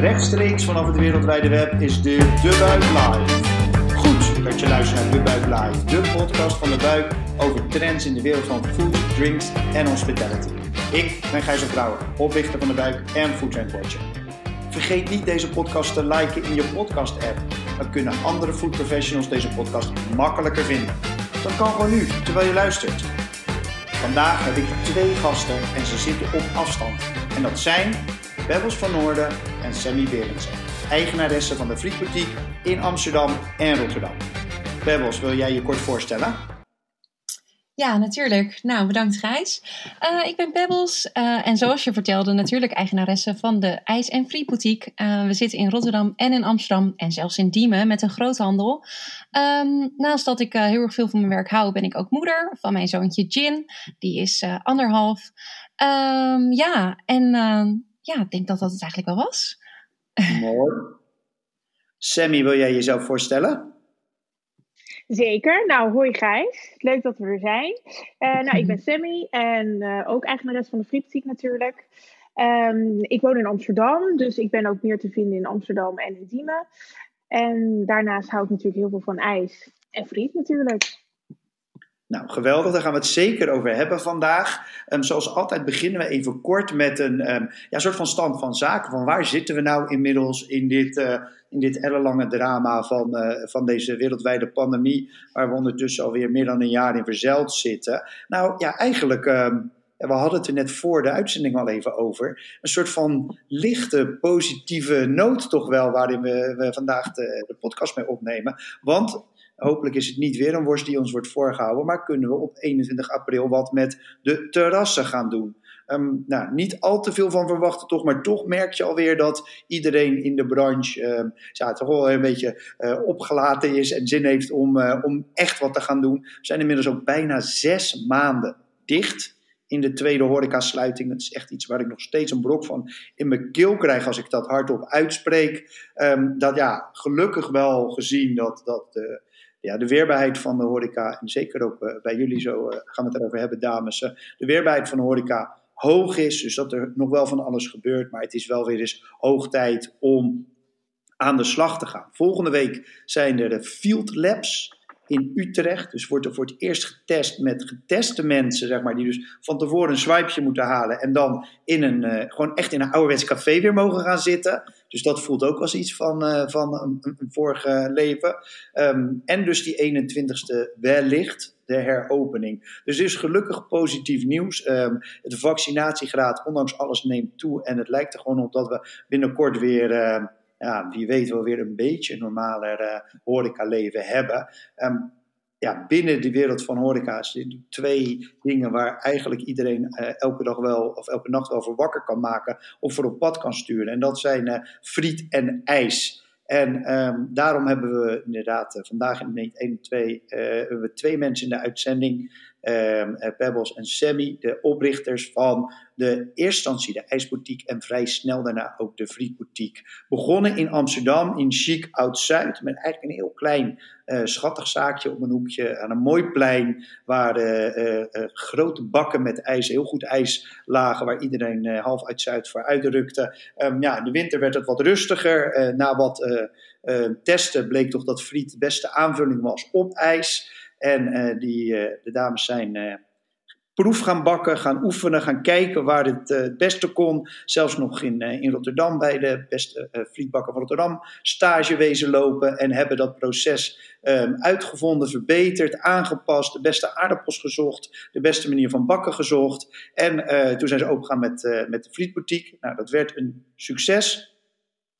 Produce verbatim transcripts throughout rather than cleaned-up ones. Rechtstreeks vanaf het wereldwijde web is de De Buik Live. Goed dat je luistert naar De Buik Live, de podcast van De Buik over trends in de wereld van food, drinks en hospitality. Ik ben Gijsbregt Brouwer, oprichter van De Buik en Food Trend Watcher. Vergeet niet deze podcast te liken in je podcast app. Dan kunnen andere food professionals deze podcast makkelijker vinden. Dat kan gewoon nu, terwijl je luistert. Vandaag heb ik twee gasten en ze zitten op afstand. En dat zijn Pebbles van Noorden en Sammy Berendsen, eigenaressen van de Frietboutique in Amsterdam en Rotterdam. Pebbles, wil jij je kort voorstellen? Ja, natuurlijk. Nou, bedankt Gijs. Uh, ik ben Pebbles uh, en zoals je vertelde natuurlijk eigenaresse van de IJs- en Frietboutique. Uh, we zitten in Rotterdam en in Amsterdam en zelfs in Diemen met een groothandel. Um, naast dat ik uh, heel erg veel van mijn werk hou, ben ik ook moeder van mijn zoontje Jin. Die is uh, anderhalf. Um, ja, en uh, ja, ik denk dat dat het eigenlijk wel was. Mooi. Sammy, wil jij jezelf voorstellen? Zeker. Nou, hoi Gijs. Leuk dat we er zijn. Uh, nou, ik ben Sammy en uh, ook eigenares van de Frietboutique natuurlijk. Um, ik woon in Amsterdam, dus ik ben ook meer te vinden in Amsterdam en in Diemen. En daarnaast hou ik natuurlijk heel veel van ijs en friet natuurlijk. Nou, geweldig. Daar gaan we het zeker over hebben vandaag. Um, zoals altijd beginnen we even kort met een um, ja, soort van stand van zaken. Van waar zitten we nou inmiddels in dit, uh, in dit ellenlange drama van, uh, van deze wereldwijde pandemie, waar we ondertussen alweer meer dan een jaar in verzeild zitten. Nou ja, eigenlijk, um, we hadden het er net voor de uitzending al even over. Een soort van lichte, positieve noot toch wel, waarin we, we vandaag de, de podcast mee opnemen. Want hopelijk is het niet weer een worst die ons wordt voorgehouden, maar kunnen we op eenentwintig april wat met de terrassen gaan doen. Um, nou, niet al te veel van verwachten toch, maar toch merk je alweer dat iedereen in de branche um, ja, toch wel een beetje uh, opgelaten is en zin heeft om, uh, om echt wat te gaan doen. We zijn inmiddels ook bijna zes maanden dicht in de tweede horecasluiting. Dat is echt iets waar ik nog steeds een brok van in mijn keel krijg als ik dat hardop uitspreek. Um, dat ja, gelukkig wel gezien dat... dat uh, Ja, de weerbaarheid van de horeca, en zeker ook uh, bij jullie zo uh, gaan we het erover hebben, dames. Uh, de weerbaarheid van de horeca hoog is, dus dat er nog wel van alles gebeurt. Maar het is wel weer eens hoog tijd om aan de slag te gaan. Volgende week zijn er de Field Labs in Utrecht. Dus wordt er voor het eerst getest met geteste mensen, zeg maar, die dus van tevoren een swipeje moeten halen. En dan in een, uh, gewoon echt in een ouderwets café weer mogen gaan zitten. Dus dat voelt ook als iets van, uh, van een, een vorige leven. Um, en dus die eenentwintigste wellicht de heropening. Dus is gelukkig positief nieuws. Um, de vaccinatiegraad, ondanks alles, neemt toe. En het lijkt er gewoon op dat we binnenkort weer... Uh, Ja, wie weet wel weer een beetje een normaler uh, horecaleven hebben. Um, ja, binnen de wereld van horeca zijn twee dingen waar eigenlijk iedereen uh, elke dag wel of elke nacht wel voor wakker kan maken of voor op pad kan sturen. En dat zijn uh, friet en ijs. En um, daarom hebben we inderdaad uh, vandaag in de één en twee uh, hebben we twee mensen in de uitzending. Um, Pebbles en Sammy, de oprichters van de eerste instantie de IJsboutique en vrij snel daarna ook de Frietboutique. Begonnen in Amsterdam, in chic Oud-Zuid, met eigenlijk een heel klein uh, schattig zaakje op een hoekje aan een mooi plein, waar uh, uh, uh, grote bakken met ijs, heel goed ijs lagen, waar iedereen uh, half uit Zuid voor uitrukte. Um, ja, in de winter werd het wat rustiger. Uh, na wat uh, uh, testen bleek toch dat friet de beste aanvulling was op ijs. En uh, die, uh, de dames zijn uh, proef gaan bakken, gaan oefenen, gaan kijken waar het uh, het beste kon. Zelfs nog in, uh, in Rotterdam bij de beste uh, frietbakker van Rotterdam stagewezen lopen. En hebben dat proces um, uitgevonden, verbeterd, aangepast. De beste aardappels gezocht, de beste manier van bakken gezocht. En uh, toen zijn ze opengegaan met, uh, met de Frietboutique. Nou, dat werd een succes.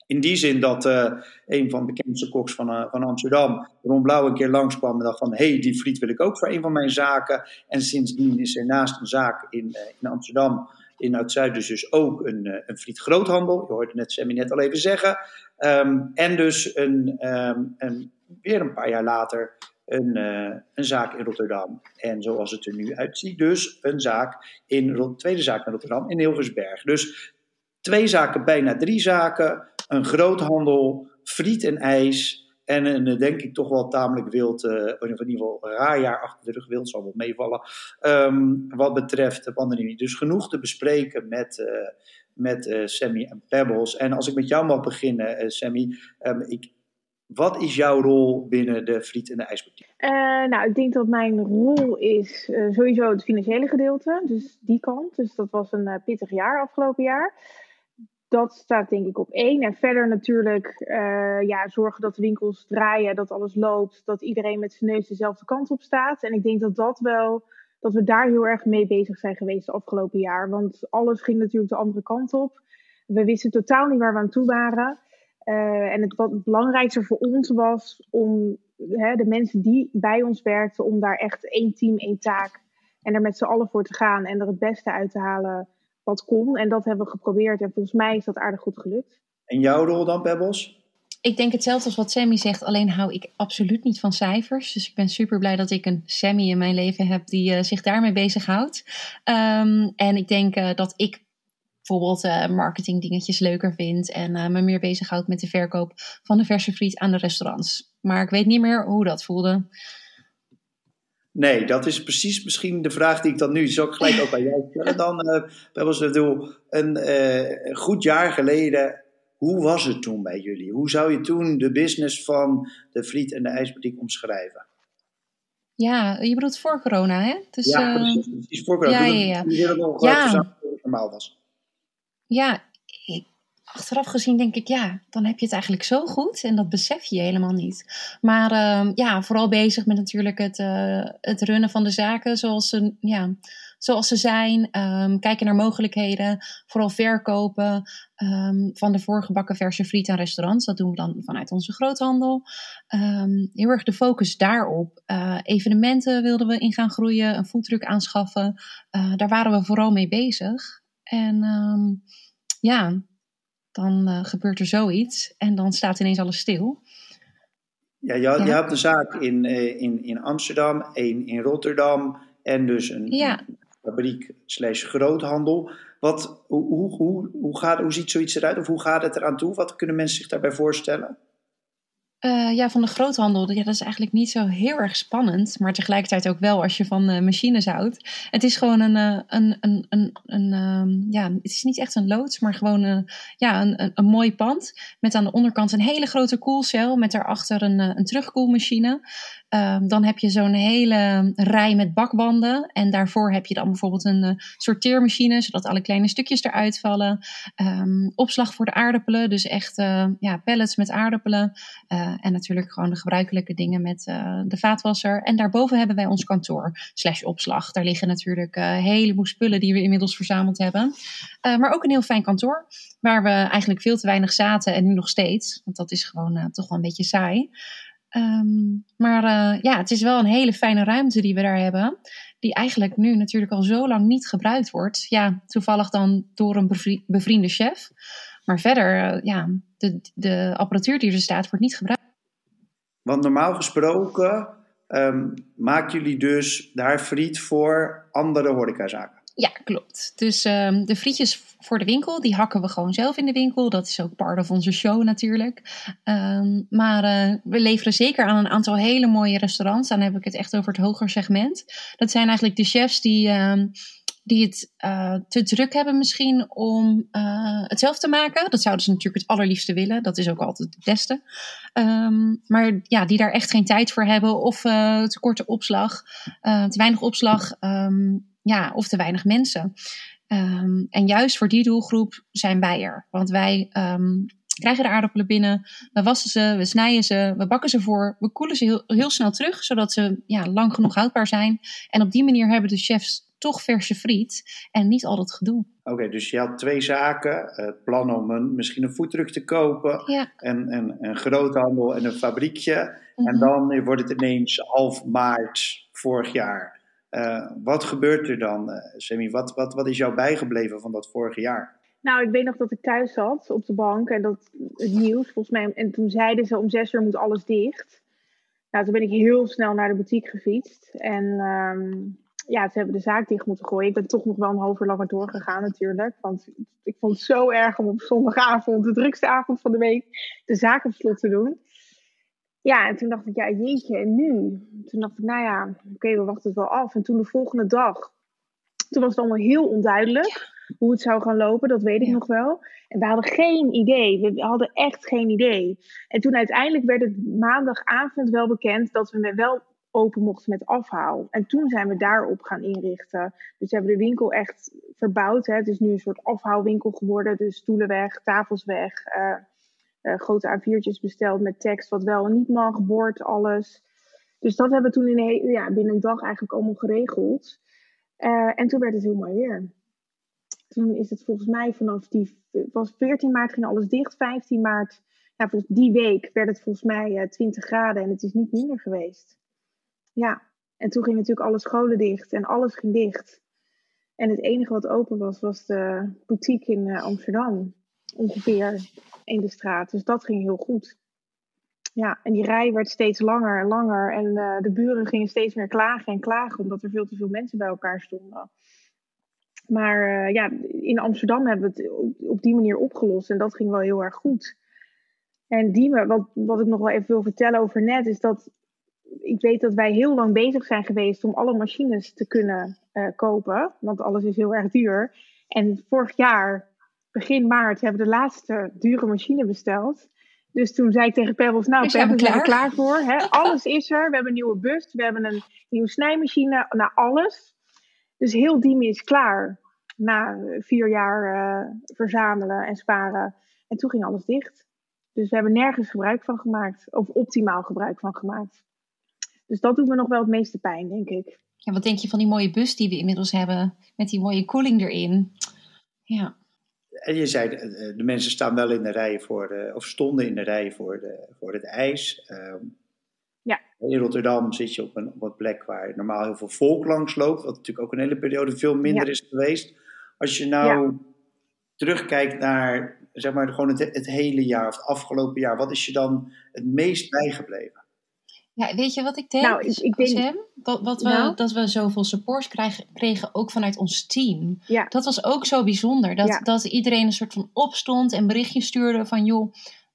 In die zin dat uh, een van de bekendste koks van, uh, van Amsterdam, Ron Blauw, een keer langskwam en dacht van... hé, hey, die friet wil ik ook voor een van mijn zaken. En sindsdien is er naast een zaak in, uh, in Amsterdam, in Oud-Zuid, dus, dus ook een, uh, een frietgroothandel. Je hoorde net Sammy net al even zeggen. Um, en dus een, um, een, weer een paar jaar later een, uh, een zaak in Rotterdam. En zoals het er nu uitziet, dus een zaak in, tweede zaak in Rotterdam, in Hilversberg. Dus twee zaken, bijna drie zaken... Een groothandel, friet en ijs en een, denk ik, toch wel tamelijk wild, uh, in ieder geval een raar jaar achter de rug, wild zal wel meevallen, um, wat betreft de pandemie. Dus genoeg te bespreken met, uh, met uh, Sammy en Pebbles. En als ik met jou mag beginnen, uh, Sammy, um, ik, wat is jouw rol binnen de Friet en de IJsboutique? Uh, nou, ik denk dat mijn rol is uh, sowieso het financiële gedeelte, dus die kant. Dus dat was een uh, pittig jaar afgelopen jaar. Dat staat denk ik op één. En verder natuurlijk uh, ja, zorgen dat de winkels draaien, dat alles loopt, dat iedereen met zijn neus dezelfde kant op staat. En ik denk dat dat wel, dat we daar heel erg mee bezig zijn geweest de afgelopen jaar. Want alles ging natuurlijk de andere kant op. We wisten totaal niet waar we aan toe waren. Uh, en het, wat het belangrijkste voor ons was om hè, de mensen die bij ons werkten, om daar echt één team, één taak en er met z'n allen voor te gaan en er het beste uit te halen wat kon. En dat hebben we geprobeerd en volgens mij is dat aardig goed gelukt. En jouw rol dan, Pebbles? Ik denk hetzelfde als wat Sammy zegt, alleen hou ik absoluut niet van cijfers. Dus ik ben super blij dat ik een Sammy in mijn leven heb die uh, zich daarmee bezighoudt. Um, en ik denk uh, dat ik bijvoorbeeld uh, marketing dingetjes leuker vind en uh, me meer bezighoudt met de verkoop van de verse friet aan de restaurants. Maar ik weet niet meer hoe dat voelde. Nee, dat is precies misschien de vraag die ik dan nu zal ik gelijk ook bij jou stellen. Dan, uh, Pebbles, een uh, goed jaar geleden, hoe was het toen bij jullie? Hoe zou je toen de business van de Friet en de IJsboutique omschrijven? Ja, je bedoelt voor corona, hè? Dus, ja, precies, precies voor corona. Ja, ja, ja. Toen het nog ja. Verzameling normaal was. Ja, ik, achteraf gezien denk ik, ja, dan heb je het eigenlijk zo goed en dat besef je helemaal niet. Maar uh, ja, vooral bezig met natuurlijk het, uh, het runnen van de zaken zoals ze, ja, zoals ze zijn. Um, kijken naar mogelijkheden, vooral verkopen um, van de voorgebakken verse friet aan restaurants. Dat doen we dan vanuit onze groothandel. Um, heel erg de focus daarop. Uh, evenementen wilden we in gaan groeien, een foodtruck aanschaffen. Uh, daar waren we vooral mee bezig. En um, ja... Dan uh, gebeurt er zoiets en dan staat ineens alles stil. Ja, je, ja. je hebt een zaak in, in, in Amsterdam, één in Rotterdam en dus een, ja. een fabriek slash groothandel. Wat, hoe, hoe, hoe, hoe, gaat, hoe ziet zoiets eruit of hoe gaat het eraan toe? Wat kunnen mensen zich daarbij voorstellen? Uh, ja, van de groothandel, ja, dat is eigenlijk niet zo heel erg spannend. Maar tegelijkertijd ook wel als je van uh, machines houdt. Het is gewoon een, uh, een, een, een, een um, ja, het is niet echt een loods, maar gewoon uh, ja, een, een, een mooi pand. Met aan de onderkant een hele grote koelcel met daarachter een, een terugkoelmachine. Uh, dan heb je zo'n hele rij met bakbanden. En daarvoor heb je dan bijvoorbeeld een uh, sorteermachine, zodat alle kleine stukjes eruit vallen. Um, opslag voor de aardappelen, dus echt uh, ja, pallets met aardappelen. Uh, En natuurlijk gewoon de gebruikelijke dingen met uh, de vaatwasser. En daarboven hebben wij ons kantoor slash opslag. Daar liggen natuurlijk uh, een heleboel spullen die we inmiddels verzameld hebben. Uh, maar ook een heel fijn kantoor. Waar we eigenlijk veel te weinig zaten en nu nog steeds. Want dat is gewoon uh, toch wel een beetje saai. Um, maar uh, ja, het is wel een hele fijne ruimte die we daar hebben. Die eigenlijk nu natuurlijk al zo lang niet gebruikt wordt. Ja, toevallig dan door een bevri- bevriende chef. Maar verder, uh, ja, de, de apparatuur die er staat wordt niet gebruikt. Want normaal gesproken um, maken jullie dus daar friet voor andere horecazaken. Ja, klopt. Dus um, de frietjes voor de winkel, die hakken we gewoon zelf in de winkel. Dat is ook part of onze show natuurlijk. Um, maar uh, we leveren zeker aan een aantal hele mooie restaurants. Dan heb ik het echt over het hoger segment. Dat zijn eigenlijk de chefs die... Um, die het uh, te druk hebben misschien om uh, het zelf te maken. Dat zouden ze natuurlijk het allerliefste willen. Dat is ook altijd het beste. Um, maar ja, die daar echt geen tijd voor hebben. Of uh, te korte opslag, uh, te weinig opslag. Um, ja, of te weinig mensen. Um, en juist voor die doelgroep zijn wij er. Want wij um, krijgen de aardappelen binnen. We wassen ze, we snijden ze, we bakken ze voor. We koelen ze heel, heel snel terug, zodat ze ja, lang genoeg houdbaar zijn. En op die manier hebben de chefs toch verse friet en niet al dat gedoe. Oké, okay, dus je had twee zaken. Het plan om een, misschien een foodtruck te kopen. Ja. En, en een groothandel en een fabriekje. Mm-hmm. En dan wordt het ineens half maart vorig jaar. Uh, wat gebeurt er dan, uh, Sammy? Wat, wat, wat is jou bijgebleven van dat vorige jaar? Nou, ik weet nog dat ik thuis zat op de bank. En dat het nieuws, volgens mij. En toen zeiden ze om zes uur moet alles dicht. Nou, toen ben ik heel snel naar de boutique gefietst. En... Um, Ja, ze hebben de zaak dicht moeten gooien. Ik ben toch nog wel een half uur langer doorgegaan natuurlijk. Want ik vond het zo erg om op zondagavond, de drukste avond van de week, de zaak op slot te doen. Ja, en toen dacht ik, ja jeetje, en nu? Toen dacht ik, nou ja, oké, okay, we wachten het wel af. En toen de volgende dag, toen was het allemaal heel onduidelijk. hoe het zou gaan lopen, dat weet ik ja. nog wel. En we hadden geen idee, we hadden echt geen idee. En toen uiteindelijk werd het maandagavond wel bekend dat we wel open mochten met afhaal. En toen zijn we daarop gaan inrichten. Dus we hebben de winkel echt verbouwd. Hè. Het is nu een soort afhaalwinkel geworden. Dus stoelen weg, tafels weg. Uh, uh, grote A viertjes besteld met tekst wat wel en niet mag. Bord, alles. Dus dat hebben we toen in de he- ja, binnen een dag eigenlijk allemaal geregeld. Uh, en toen werd het heel mooi weer. Toen is het volgens mij vanaf die... Het was veertien maart ging alles dicht. vijftien maart, nou, volgens die week werd het volgens mij uh, twintig graden. En het is niet minder geweest. Ja, en toen gingen natuurlijk alle scholen dicht en alles ging dicht. En het enige wat open was, was de boutique in Amsterdam. Ongeveer in de straat. Dus dat ging heel goed. Ja, en die rij werd steeds langer en langer. En uh, de buren gingen steeds meer klagen en klagen, omdat er veel te veel mensen bij elkaar stonden. Maar uh, ja, in Amsterdam hebben we het op die manier opgelost. En dat ging wel heel erg goed. En Diemen, wat, wat ik nog wel even wil vertellen over net, is dat... Ik weet dat wij heel lang bezig zijn geweest om alle machines te kunnen uh, kopen. Want alles is heel erg duur. En vorig jaar, begin maart, hebben we de laatste dure machine besteld. Dus toen zei ik tegen Pebbles, nou is Pebbles, zijn we klaar voor. Hè? Alles is er. We hebben een nieuwe bust. We hebben een nieuwe snijmachine. Nou, alles. Dus heel Diemen is klaar. Na vier jaar uh, verzamelen en sparen. En toen ging alles dicht. Dus we hebben nergens gebruik van gemaakt. Of optimaal gebruik van gemaakt. Dus dat doet me nog wel het meeste pijn, denk ik. En wat denk je van die mooie bus die we inmiddels hebben? Met die mooie koeling erin. Ja. En je zei, de mensen staan wel in de rij voor de, of stonden in de rij voor, de, voor het ijs. Um, ja. In Rotterdam zit je op een, op een plek waar normaal heel veel volk langs loopt. Wat natuurlijk ook een hele periode veel minder ja. is geweest. Als je nou ja. terugkijkt naar zeg maar, gewoon het, het hele jaar of het afgelopen jaar. Wat is je dan het meest bijgebleven? Ja, weet je wat ik denk, nou, ik, ik denk... Sam? Wat, wat we, nou. Dat we zoveel support kregen, kregen ook vanuit ons team. Ja. Dat was ook zo bijzonder. Dat, ja. dat iedereen een soort van opstond en berichtjes stuurde van... joh,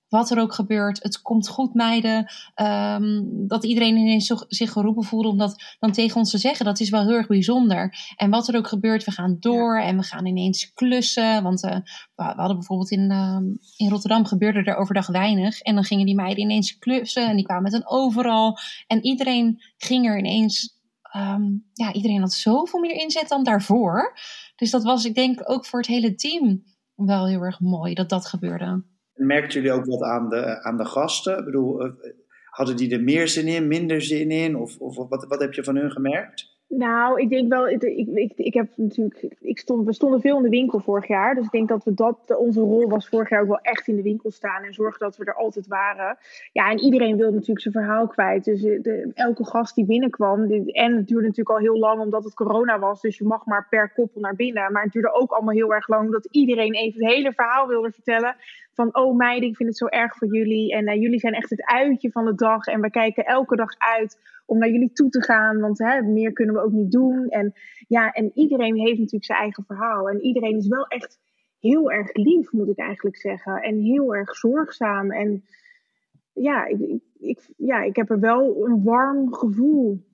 wat er ook gebeurt, het komt goed meiden. Um, dat iedereen ineens zo, zich geroepen voelde om dat dan tegen ons te zeggen. Dat is wel heel erg bijzonder. En wat er ook gebeurt, we gaan door ja. en we gaan ineens klussen. Want uh, we hadden bijvoorbeeld in, uh, in Rotterdam gebeurde er overdag weinig. En dan gingen die meiden ineens klussen en die kwamen met een overal. En iedereen ging er ineens... Um, ja, iedereen had zoveel meer inzet dan daarvoor. Dus dat was, ik denk, ook voor het hele team wel heel erg mooi dat dat gebeurde. Merkten jullie ook wat aan de, aan de gasten? Ik bedoel, hadden die er meer zin in, minder zin in? Of, of wat, wat heb je van hun gemerkt? Nou, ik denk wel, ik, ik, ik heb natuurlijk, ik stond, we stonden veel in de winkel vorig jaar. Dus ik denk dat, we dat onze rol was vorig jaar ook wel echt in de winkel staan. En zorgen dat we er altijd waren. Ja, en iedereen wilde natuurlijk zijn verhaal kwijt. Dus de, elke gast die binnenkwam. Dit, en het duurde natuurlijk al heel lang omdat het corona was. Dus je mag maar per koppel naar binnen. Maar het duurde ook allemaal heel erg lang. Omdat iedereen even het hele verhaal wilde vertellen. Van, oh meiden, ik vind het zo erg voor jullie. En uh, jullie zijn echt het uitje van de dag. En we kijken elke dag uit om naar jullie toe te gaan. Want hè, meer kunnen we ook niet doen. En, ja, en iedereen heeft natuurlijk zijn eigen verhaal. En iedereen is wel echt heel erg lief, moet ik eigenlijk zeggen. En heel erg zorgzaam. En ja, ik, ik, ja, ik heb er wel een warm gevoel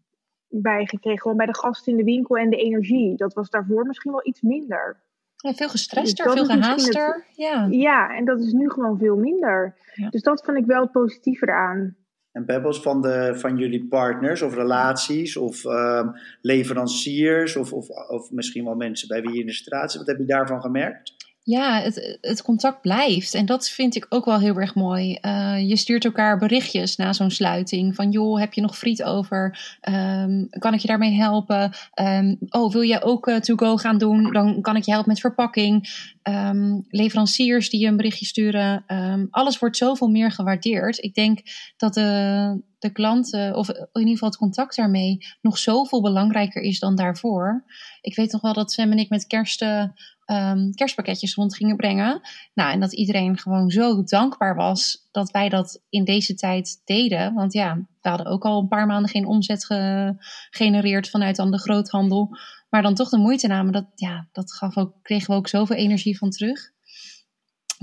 bij gekregen. Gewoon bij de gasten in de winkel en de energie. Dat was daarvoor misschien wel iets minder. Ja, veel gestrester, dus veel gehaaster. Het, ja. ja, en dat is nu gewoon veel minder. Ja. Dus dat vond ik wel het positieve eraan. En Pebbles, van, de, van jullie partners of relaties of uh, leveranciers of, of, of misschien wel mensen bij wie je in de straat zit. Wat heb je daarvan gemerkt? Ja, het, het contact blijft. En dat vind ik ook wel heel erg mooi. Uh, je stuurt elkaar berichtjes na zo'n sluiting. Van joh, heb je nog friet over? Um, kan ik je daarmee helpen? Um, oh, wil jij ook uh, to-go gaan doen? Dan kan ik je helpen met verpakking. Um, leveranciers die je een berichtje sturen. Um, alles wordt zoveel meer gewaardeerd. Ik denk dat de, de klanten, of in ieder geval het contact daarmee, nog zoveel belangrijker is dan daarvoor. Ik weet nog wel dat Sam en ik met kerst... Uh, Um, kerstpakketjes rond gingen brengen. Nou, en dat iedereen gewoon zo dankbaar was dat wij dat in deze tijd deden. Want ja, we hadden ook al een paar maanden geen omzet gegenereerd vanuit dan de groothandel. Maar dan toch de moeite namen, dat, ja, dat gaf ook, kregen we ook zoveel energie van terug.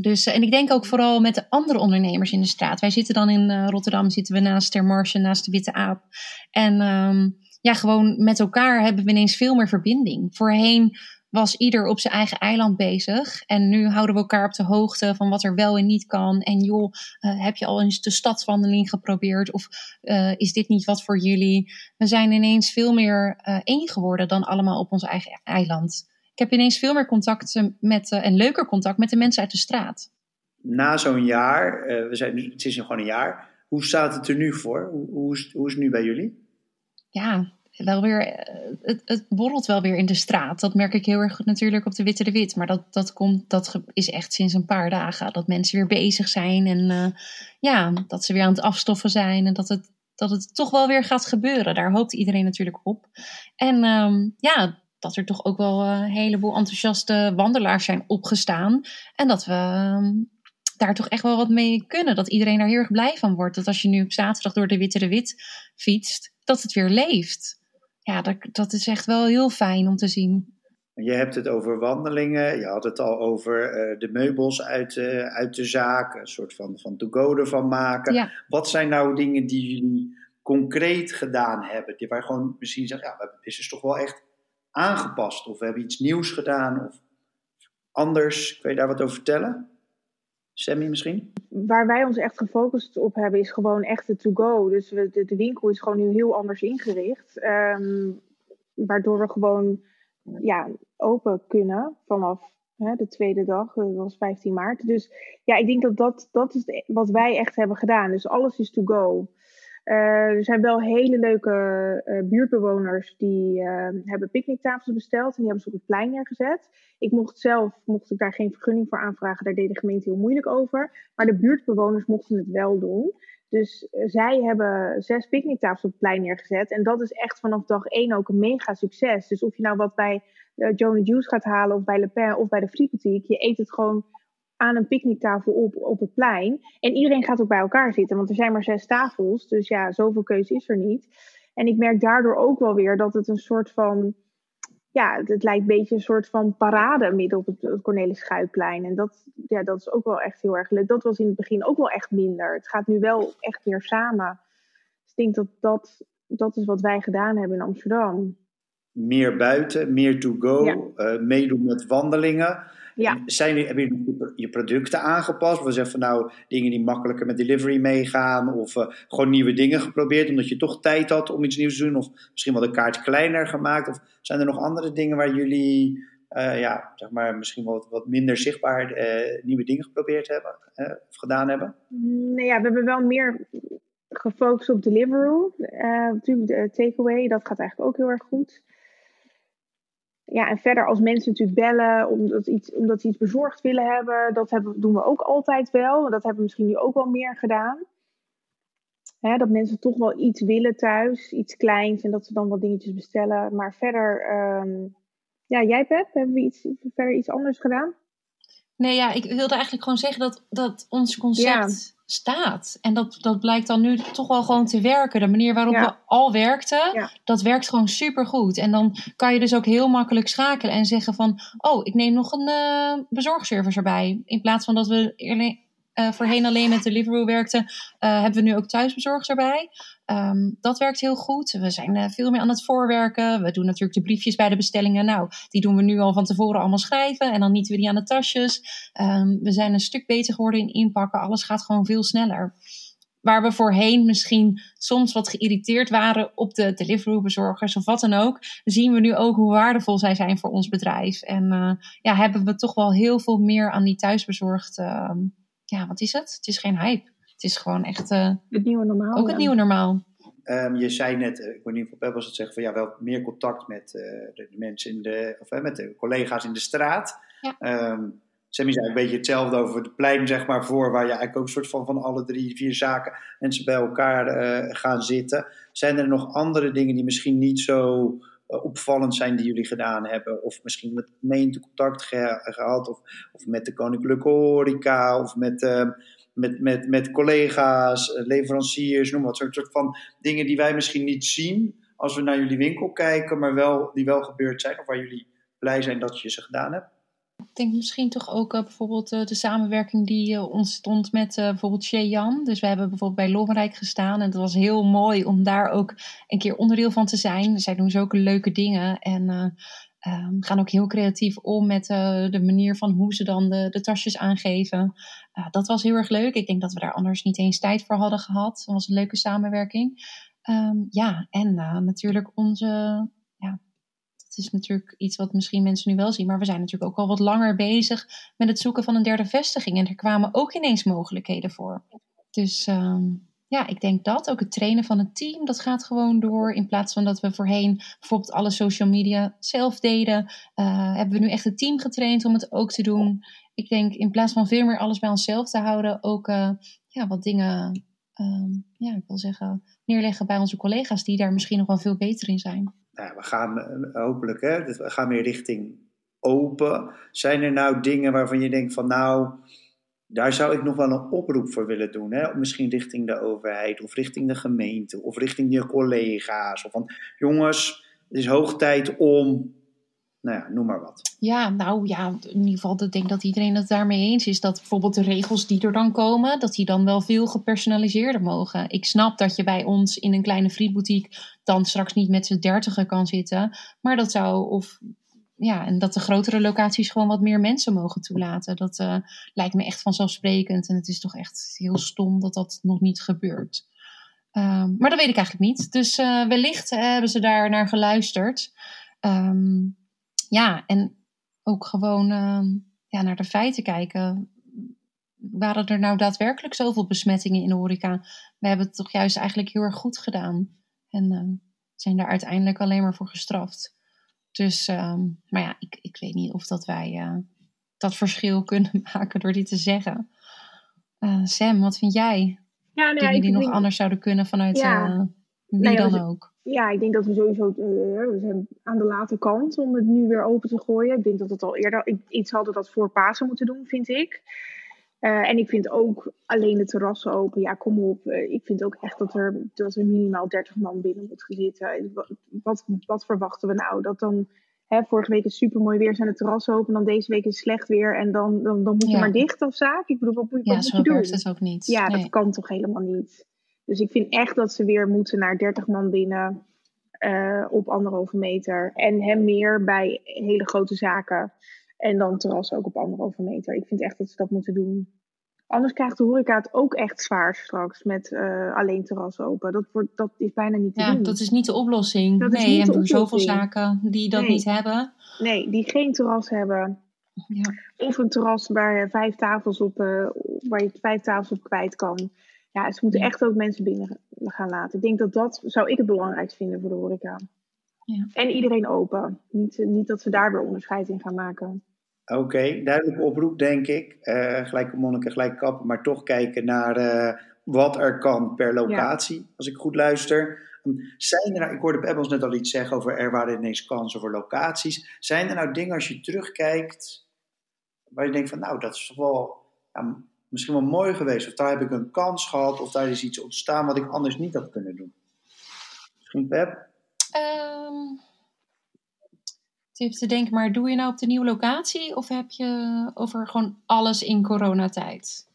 Dus, en ik denk ook vooral met de andere ondernemers in de straat. Wij zitten dan in uh, Rotterdam, zitten we naast Ter Marsche, naast de Witte Aap. En um, ja, gewoon met elkaar hebben we ineens veel meer verbinding. Voorheen was ieder op zijn eigen eiland bezig. En nu houden we elkaar op de hoogte van wat er wel en niet kan. En joh, uh, heb je al eens de stadswandeling geprobeerd? Of uh, is dit niet wat voor jullie? We zijn ineens veel meer uh, één geworden dan allemaal op ons eigen eiland. Ik heb ineens veel meer contact met, uh, en leuker contact met de mensen uit de straat. Na zo'n jaar, uh, we zijn, het is nog gewoon een jaar. Hoe staat het er nu voor? Hoe, hoe, is, hoe is het nu bij jullie? Ja, wel weer, het, het borrelt wel weer in de straat. Dat merk ik heel erg goed natuurlijk op de Witte de Wit. Maar dat, dat, komt, dat is echt sinds een paar dagen. Dat mensen weer bezig zijn. En uh, ja, dat ze weer aan het afstoffen zijn. En dat het, dat het toch wel weer gaat gebeuren. Daar hoopt iedereen natuurlijk op. En um, ja, dat er toch ook wel een heleboel enthousiaste wandelaars zijn opgestaan. En dat we um, daar toch echt wel wat mee kunnen. Dat iedereen daar heel erg blij van wordt. Dat als je nu op zaterdag door de Witte de Wit fietst, dat het weer leeft. Ja, dat, dat is echt wel heel fijn om te zien. Je hebt het over wandelingen. Je had het al over uh, de meubels uit, uh, uit de zaak. Een soort van, van to-go ervan maken. Ja. Wat zijn nou dingen die jullie concreet gedaan hebben? Die waar gewoon misschien zegt, ja, het is dus toch wel echt aangepast. Of we hebben iets nieuws gedaan. Of anders. Kun je daar wat over vertellen? Sammy misschien? Waar wij ons echt gefocust op hebben is gewoon echt de to-go. Dus we, de, de winkel is gewoon nu heel anders ingericht. Um, waardoor we gewoon ja, open kunnen vanaf hè, de tweede dag. Dat was vijftien maart. Dus ja, ik denk dat dat, dat is wat wij echt hebben gedaan. Dus alles is to-go. Uh, er zijn wel hele leuke uh, buurtbewoners die uh, hebben picknicktafels besteld en die hebben ze op het plein neergezet. Ik mocht zelf, mocht ik daar geen vergunning voor aanvragen, daar deed de gemeente heel moeilijk over. Maar de buurtbewoners mochten het wel doen. Dus uh, zij hebben zes picknicktafels op het plein neergezet en dat is echt vanaf dag één ook een mega succes. Dus of je nou wat bij uh, Joan en Juice gaat halen of bij Le Pen of bij de Frietboutique, je eet het gewoon aan een picknicktafel op, op het plein. En iedereen gaat ook bij elkaar zitten. Want er zijn maar zes tafels. Dus ja, zoveel keuze is er niet. En ik merk daardoor ook wel weer dat het een soort van... Ja, het lijkt een beetje een soort van parade midden op het, het Cornelis Schuitplein. En dat, ja, dat is ook wel echt heel erg leuk. Dat was in het begin ook wel echt minder. Het gaat nu wel echt meer samen. Dus ik denk dat dat, dat is wat wij gedaan hebben in Amsterdam. Meer buiten, meer to go. Ja. Uh, meedoen met wandelingen. Ja. Zijn, heb je je producten aangepast? We zeggen van nou, dingen die makkelijker met delivery meegaan. Of uh, gewoon nieuwe dingen geprobeerd. Omdat je toch tijd had om iets nieuws te doen. Of misschien wel de kaart kleiner gemaakt. Of zijn er nog andere dingen waar jullie uh, ja, zeg maar, misschien wat, wat minder zichtbaar uh, nieuwe dingen geprobeerd hebben? Uh, of gedaan hebben? Nee, ja, we hebben wel meer gefocust op Deliveroo. Natuurlijk uh, de takeaway, dat gaat eigenlijk ook heel erg goed. Ja, en verder als mensen natuurlijk bellen omdat, iets, omdat ze iets bezorgd willen hebben, dat hebben, doen we ook altijd wel. Dat hebben we misschien nu ook wel meer gedaan. Hè, dat mensen toch wel iets willen thuis, iets kleins en dat ze dan wat dingetjes bestellen. Maar verder, um, ja, jij Pep, hebben we iets, verder iets anders gedaan? Nee, ja, ik wilde eigenlijk gewoon zeggen dat, dat ons concept ja. staat. En dat, dat blijkt dan nu toch wel gewoon te werken. De manier waarop ja. we al werkten, ja. dat werkt gewoon supergoed. En dan kan je dus ook heel makkelijk schakelen en zeggen van... oh, ik neem nog een uh, bezorgservice erbij. In plaats van dat we eerlijk, uh, voorheen alleen met Deliveroo werkten... Uh, hebben we nu ook thuisbezorgers erbij. Um, dat werkt heel goed. We zijn uh, veel meer aan het voorwerken. We doen natuurlijk de briefjes bij de bestellingen. Nou, die doen we nu al van tevoren allemaal schrijven. En dan nieten we die aan de tasjes. Um, we zijn een stuk beter geworden in inpakken. Alles gaat gewoon veel sneller. Waar we voorheen misschien soms wat geïrriteerd waren op de Deliveroo-bezorgers of wat dan ook, zien we nu ook hoe waardevol zij zijn voor ons bedrijf. En uh, ja, hebben we toch wel heel veel meer aan die thuisbezorgd. Uh, ja, wat is het? Het is geen hype. Het is gewoon echt uh, het nieuwe normaal, ook ja. het nieuwe normaal. Um, je zei net, ik weet niet of Pebbles het zeggen, van ja, wel meer contact met uh, de mensen in de, of uh, met de collega's in de straat. Ja. Um, Sammy zei een beetje hetzelfde over het plein, zeg maar, voor waar je eigenlijk ook een soort van van alle drie, vier zaken mensen bij elkaar uh, gaan zitten. Zijn er nog andere dingen die misschien niet zo uh, opvallend zijn die jullie gedaan hebben? Of misschien met de gemeente contact ge- gehad, of, of met de Koninklijke Horeca, of met... Uh, Met, met, met collega's, leveranciers, noem maar wat. Een soort van dingen die wij misschien niet zien als we naar jullie winkel kijken, maar wel, die wel gebeurd zijn. Of waar jullie blij zijn dat je ze gedaan hebt. Ik denk misschien toch ook uh, bijvoorbeeld uh, de samenwerking die uh, ontstond met uh, bijvoorbeeld Shee Jan. Dus we hebben bijvoorbeeld bij Longrijk gestaan. En het was heel mooi om daar ook een keer onderdeel van te zijn. Zij doen zulke leuke dingen. En uh, Um, gaan ook heel creatief om met uh, de manier van hoe ze dan de, de tasjes aangeven. Uh, dat was heel erg leuk. Ik denk dat we daar anders niet eens tijd voor hadden gehad. Dat was een leuke samenwerking. Um, ja, en uh, natuurlijk onze... Ja, dat is natuurlijk iets wat misschien mensen nu wel zien. Maar we zijn natuurlijk ook al wat langer bezig met het zoeken van een derde vestiging. En er kwamen ook ineens mogelijkheden voor. Dus... Um, Ja, ik denk dat. Ook het trainen van het team, dat gaat gewoon door. In plaats van dat we voorheen bijvoorbeeld alle social media zelf deden, uh, hebben we nu echt het team getraind om het ook te doen. Ik denk in plaats van veel meer alles bij onszelf te houden, ook uh, ja, wat dingen, um, ja, ik wil zeggen, neerleggen bij onze collega's die daar misschien nog wel veel beter in zijn. Nou, we gaan hopelijk, hè, we gaan meer richting open. Zijn er nou dingen waarvan je denkt van nou... Daar zou ik nog wel een oproep voor willen doen. Hè? Misschien richting de overheid of richting de gemeente of richting je collega's. Of van, jongens, het is hoog tijd om... Nou ja, noem maar wat. Ja, nou ja, in ieder geval ik denk dat iedereen het daarmee eens is. Dat bijvoorbeeld de regels die er dan komen, dat die dan wel veel gepersonaliseerder mogen. Ik snap dat je bij ons in een kleine frietboutique dan straks niet met z'n dertigen kan zitten. Maar dat zou... of Ja, en dat de grotere locaties gewoon wat meer mensen mogen toelaten. Dat uh, lijkt me echt vanzelfsprekend. En het is toch echt heel stom dat dat nog niet gebeurt. Um, maar dat weet ik eigenlijk niet. Dus uh, wellicht uh, hebben ze daar naar geluisterd. Um, ja, en ook gewoon uh, ja, naar de feiten kijken. Waren er nou daadwerkelijk zoveel besmettingen in de horeca? We hebben het toch juist eigenlijk heel erg goed gedaan. En uh, zijn daar uiteindelijk alleen maar voor gestraft. Dus, um, maar ja, ik, ik weet niet of dat wij uh, dat verschil kunnen maken door dit te zeggen. Uh, Sam, wat vind jij? Ja, nou ja, Dingen die ik nog denk... anders zouden kunnen vanuit ja. uh, wie nou ja, dan ook? Ja, ik denk dat we sowieso uh, we zijn aan de late kant om het nu weer open te gooien. Ik denk dat het al eerder ik, iets hadden dat voor Pasen moeten doen, vind ik. Uh, en ik vind ook alleen de terrassen open. Ja, kom op. Uh, ik vind ook echt dat er, dat er minimaal dertig man binnen moet zitten. Wat, wat verwachten we nou? Dat dan, hè, vorige week is supermooi weer, zijn de terrassen open. En dan deze week is slecht weer. En dan, dan, dan moet je ja. maar dicht of zaak. Ik bedoel, wat, wat ja, moet je doen? Ja, zo werkt het ook niet. Ja, nee. Dat kan toch helemaal niet. Dus ik vind echt dat ze weer moeten naar dertig man binnen. Uh, op anderhalve meter. En hem meer bij hele grote zaken. En dan terras ook op anderhalve meter. Ik vind echt dat ze dat moeten doen. Anders krijgt de horeca het ook echt zwaar straks met uh, alleen terras open. Dat, wordt, dat is bijna niet te ja, doen. Dat is niet de oplossing. Dat nee, is niet en de oplossing. Zoveel zaken die dat nee. niet hebben. Nee, die geen terras hebben. Ja. Of een terras waar je vijf tafels op, uh, waar je vijf tafels op kwijt kan. Ja, ze moeten echt ook mensen binnen gaan laten. Ik denk dat dat zou ik het belangrijkst vinden voor de horeca. Ja. En iedereen open. Niet, niet dat ze daar weer onderscheid in gaan maken. Oké, okay, duidelijke oproep denk ik. Uh, gelijk monniken, gelijk kappen. Maar toch kijken naar uh, wat er kan per locatie. Ja. Als ik goed luister. Zijn er nou, ik hoorde Pebbles net al iets zeggen over er waren ineens kansen voor locaties. Zijn er nou dingen als je terugkijkt waar je denkt van nou dat is toch wel ja, misschien wel mooi geweest. Of daar heb ik een kans gehad. Of daar is iets ontstaan wat ik anders niet had kunnen doen. Misschien Peb? Um, tip te denken, maar doe je nou op de nieuwe locatie of heb je over gewoon alles in coronatijd?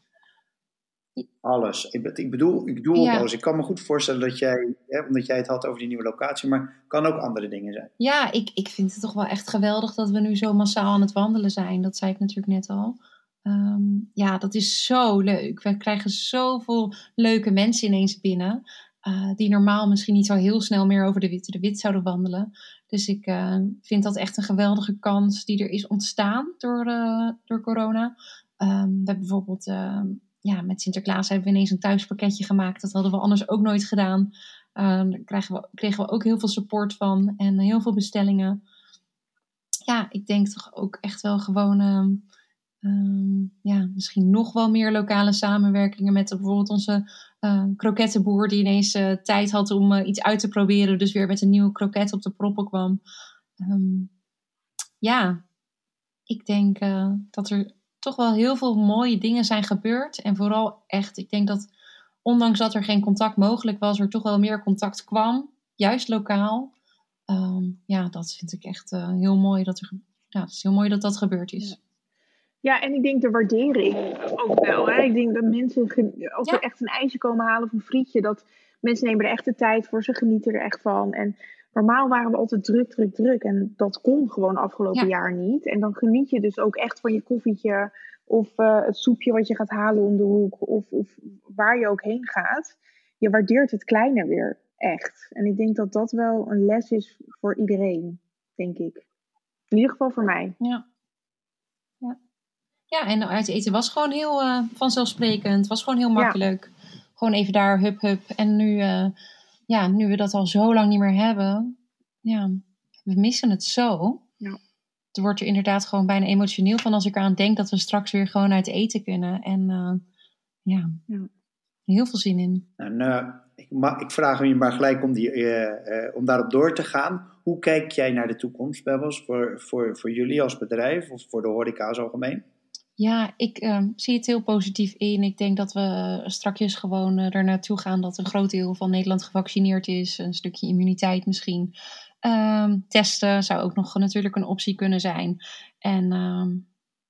Alles. Ik, ik bedoel, ik doe ja. alles. Ik kan me goed voorstellen dat jij, hè, omdat jij het had over die nieuwe locatie, maar kan ook andere dingen zijn. Ja, ik, ik vind het toch wel echt geweldig dat we nu zo massaal aan het wandelen zijn. Dat zei ik natuurlijk net al. Um, ja, dat is zo leuk. We krijgen zoveel leuke mensen ineens binnen. Uh, die normaal misschien niet zo heel snel meer over de Witte de Wit zouden wandelen. Dus ik uh, vind dat echt een geweldige kans die er is ontstaan door, uh, door corona. Um, we hebben bijvoorbeeld uh, ja, met Sinterklaas hebben we ineens een thuispakketje gemaakt. Dat hadden we anders ook nooit gedaan. Uh, daar kregen we, kregen we ook heel veel support van en heel veel bestellingen. Ja, ik denk toch ook echt wel gewoon... Uh, Um, ja, misschien nog wel meer lokale samenwerkingen met bijvoorbeeld onze uh, krokettenboer die ineens uh, tijd had om uh, iets uit te proberen, dus weer met een nieuwe kroket op de proppen kwam. Um, ja, ik denk uh, dat er toch wel heel veel mooie dingen zijn gebeurd en vooral echt, ik denk dat ondanks dat er geen contact mogelijk was, er toch wel meer contact kwam, juist lokaal. Um, ja, dat vind ik echt uh, heel mooi dat er, ja, het is heel mooi dat dat gebeurd is. Ja. Ja, en ik denk de waardering ook wel. Hè? Ik denk dat mensen, als ze ja. echt een ijsje komen halen of een frietje, dat mensen nemen er echt de tijd voor, ze genieten er echt van. En normaal waren we altijd druk, druk, druk. En dat kon gewoon afgelopen ja. jaar niet. En dan geniet je dus ook echt van je koffietje. Of uh, het soepje wat je gaat halen om de hoek. Of, of waar je ook heen gaat. Je waardeert het kleine weer echt. En ik denk dat dat wel een les is voor iedereen. Denk ik. In ieder geval voor mij. Ja. Ja, ja en uit eten was gewoon heel uh, vanzelfsprekend. Het was gewoon heel makkelijk. Ja. Gewoon even daar, hup, hup. En nu... Uh, Ja, nu we dat al zo lang niet meer hebben, ja, we missen het zo. Ja. Het wordt er inderdaad gewoon bijna emotioneel van als ik eraan denk dat we straks weer gewoon uit eten kunnen. En uh, ja, ja, heel veel zin in. En, uh, ik, ma- ik vraag je maar gelijk om, die, uh, uh, om daarop door te gaan. Hoe kijk jij naar de toekomst, Pebbles, voor, voor, voor jullie als bedrijf of voor de horeca als algemeen? Ja, ik uh, zie het heel positief in. Ik denk dat we strakjes gewoon uh, er naartoe gaan dat een groot deel van Nederland gevaccineerd is. Een stukje immuniteit misschien. Um, testen zou ook nog natuurlijk een optie kunnen zijn. En um,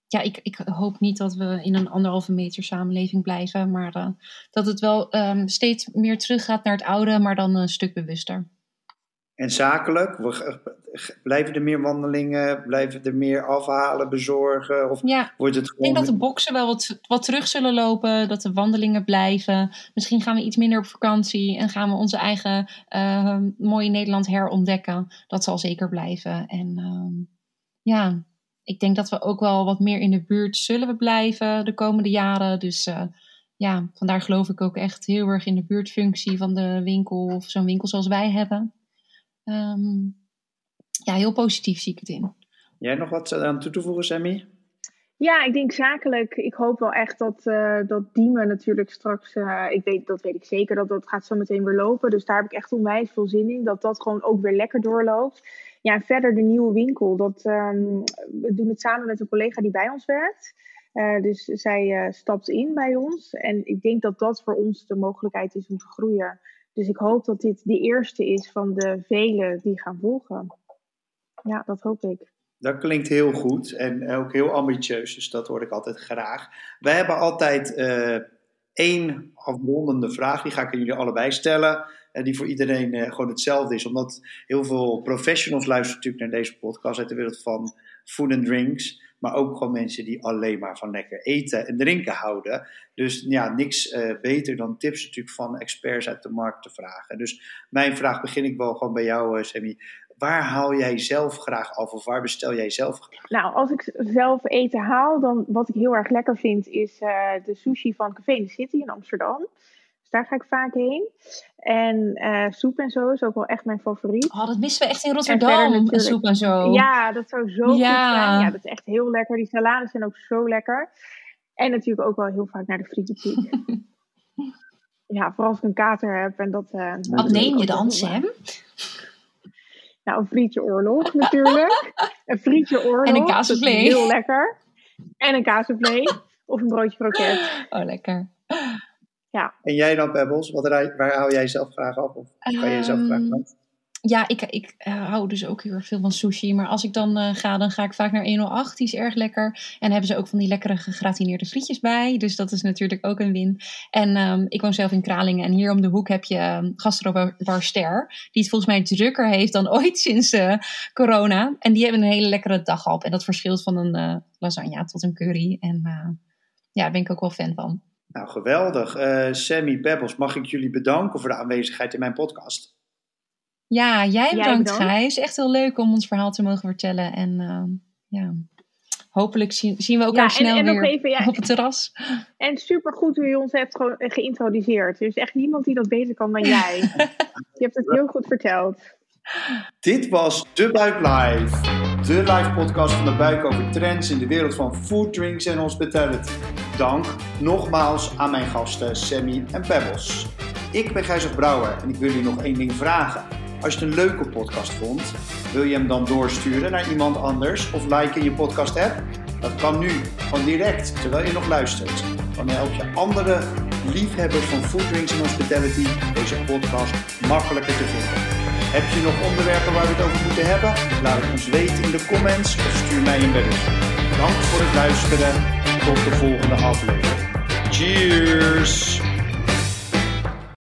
ja, ik, ik hoop niet dat we in een anderhalve meter samenleving blijven. Maar uh, dat het wel um, steeds meer teruggaat naar het oude, maar dan een stuk bewuster. En zakelijk? Blijven er meer wandelingen? Blijven er meer afhalen, bezorgen? Of ja, wordt het gewoon... Ik denk dat de boksen wel wat, wat terug zullen lopen. Dat de wandelingen blijven. Misschien gaan we iets minder op vakantie. En gaan we onze eigen uh, mooie Nederland herontdekken. Dat zal zeker blijven. En uh, ja, ik denk dat we ook wel wat meer in de buurt zullen we blijven de komende jaren. Dus... Uh, ja, vandaar geloof ik ook echt heel erg in de buurtfunctie van de winkel. Of zo'n winkel zoals wij hebben. Um, ja, heel positief zie ik het in. Jij nog wat aan toe te voegen, Sammy? Ja, ik denk zakelijk. Ik hoop wel echt dat, uh, dat Diemen natuurlijk straks... Uh, ik weet, dat weet ik zeker, dat dat gaat zo meteen weer lopen. Dus daar heb ik echt onwijs veel zin in. Dat dat gewoon ook weer lekker doorloopt. Ja, en verder de nieuwe winkel. Dat, um, we doen het samen met een collega die bij ons werkt. Uh, dus zij uh, stapt in bij ons. En ik denk dat dat voor ons de mogelijkheid is om te groeien. Dus ik hoop dat dit de eerste is van de velen die gaan volgen. Ja, dat hoop ik. Dat klinkt heel goed en ook heel ambitieus, dus dat hoor ik altijd graag. Wij hebben altijd uh, één afrondende vraag, die ga ik aan jullie allebei stellen. Uh, die voor iedereen uh, gewoon hetzelfde is. Omdat heel veel professionals luisteren natuurlijk naar deze podcast uit de wereld van food and drinks. Maar ook gewoon mensen die alleen maar van lekker eten en drinken houden. Dus ja, niks uh, beter dan tips natuurlijk van experts uit de markt te vragen. Dus mijn vraag begin ik wel gewoon bij jou, uh, Sammy. Waar haal jij zelf graag af of waar bestel jij zelf graag? Nou, als ik zelf eten haal, dan wat ik heel erg lekker vind is uh, de sushi van Café de City in Amsterdam. Dus daar ga ik vaak heen. En uh, soep en zo is ook wel echt mijn favoriet. Oh, dat missen we echt in Rotterdam, en soep en zo. Ja, dat zou zo goed zijn. Ja, dat is echt heel lekker. Die salades zijn ook zo lekker. En natuurlijk ook wel heel vaak naar de Frietboutique. Ja, vooral als ik een kater heb. En dat, uh, Wat neem je dan, Sam? Nou, een frietje oorlog natuurlijk. Een frietje oorlog. En een kaasvlees. Heel lekker. En een kaasvlees. Of een broodje kroket. Oh, lekker. Ja. En jij dan, Pebbles? Wat, waar hou jij zelf graag af? Of kan jij um, zelf graag af? Ja, ik, ik uh, hou dus ook heel erg veel van sushi. Maar als ik dan uh, ga, dan ga ik vaak naar honderd acht. Die is erg lekker. En hebben ze ook van die lekkere gegratineerde frietjes bij. Dus dat is natuurlijk ook een win. En um, ik woon zelf in Kralingen. En hier om de hoek heb je um, Gastrobar Ster. Die het volgens mij drukker heeft dan ooit sinds uh, corona. En die hebben een hele lekkere dag op. En dat verschilt van een uh, lasagne tot een curry. En uh, ja, daar ben ik ook wel fan van. Nou, geweldig. Uh, Sammy, Pebbles, mag ik jullie bedanken voor de aanwezigheid in mijn podcast? Ja, jij bedankt, jij bedankt. Gijs. Echt heel leuk om ons verhaal te mogen vertellen. En uh, ja, hopelijk zien, zien we elkaar ja, snel en, en weer even, ja, op het terras. En supergoed hoe je ons hebt gewoon geïntroduceerd. Er is echt niemand die dat beter kan dan jij. Je hebt het heel goed verteld. Dit was De Buik Live. De live podcast van De Buik over trends in de wereld van food, drinks en hospitality. Dank nogmaals aan mijn gasten Sammy en Pebbles. Ik ben Gijsbregt Brouwer en ik wil jullie nog één ding vragen. Als je het een leuke podcast vond, wil je hem dan doorsturen naar iemand anders of liken in je podcast app? Dat kan nu, gewoon direct, terwijl je nog luistert. Dan help je andere liefhebbers van food, drinks en hospitality deze podcast makkelijker te vinden. Heb je nog onderwerpen waar we het over moeten hebben? Laat het ons weten in de comments of stuur mij een bericht. Dank voor het luisteren. Tot de volgende aflevering. Cheers!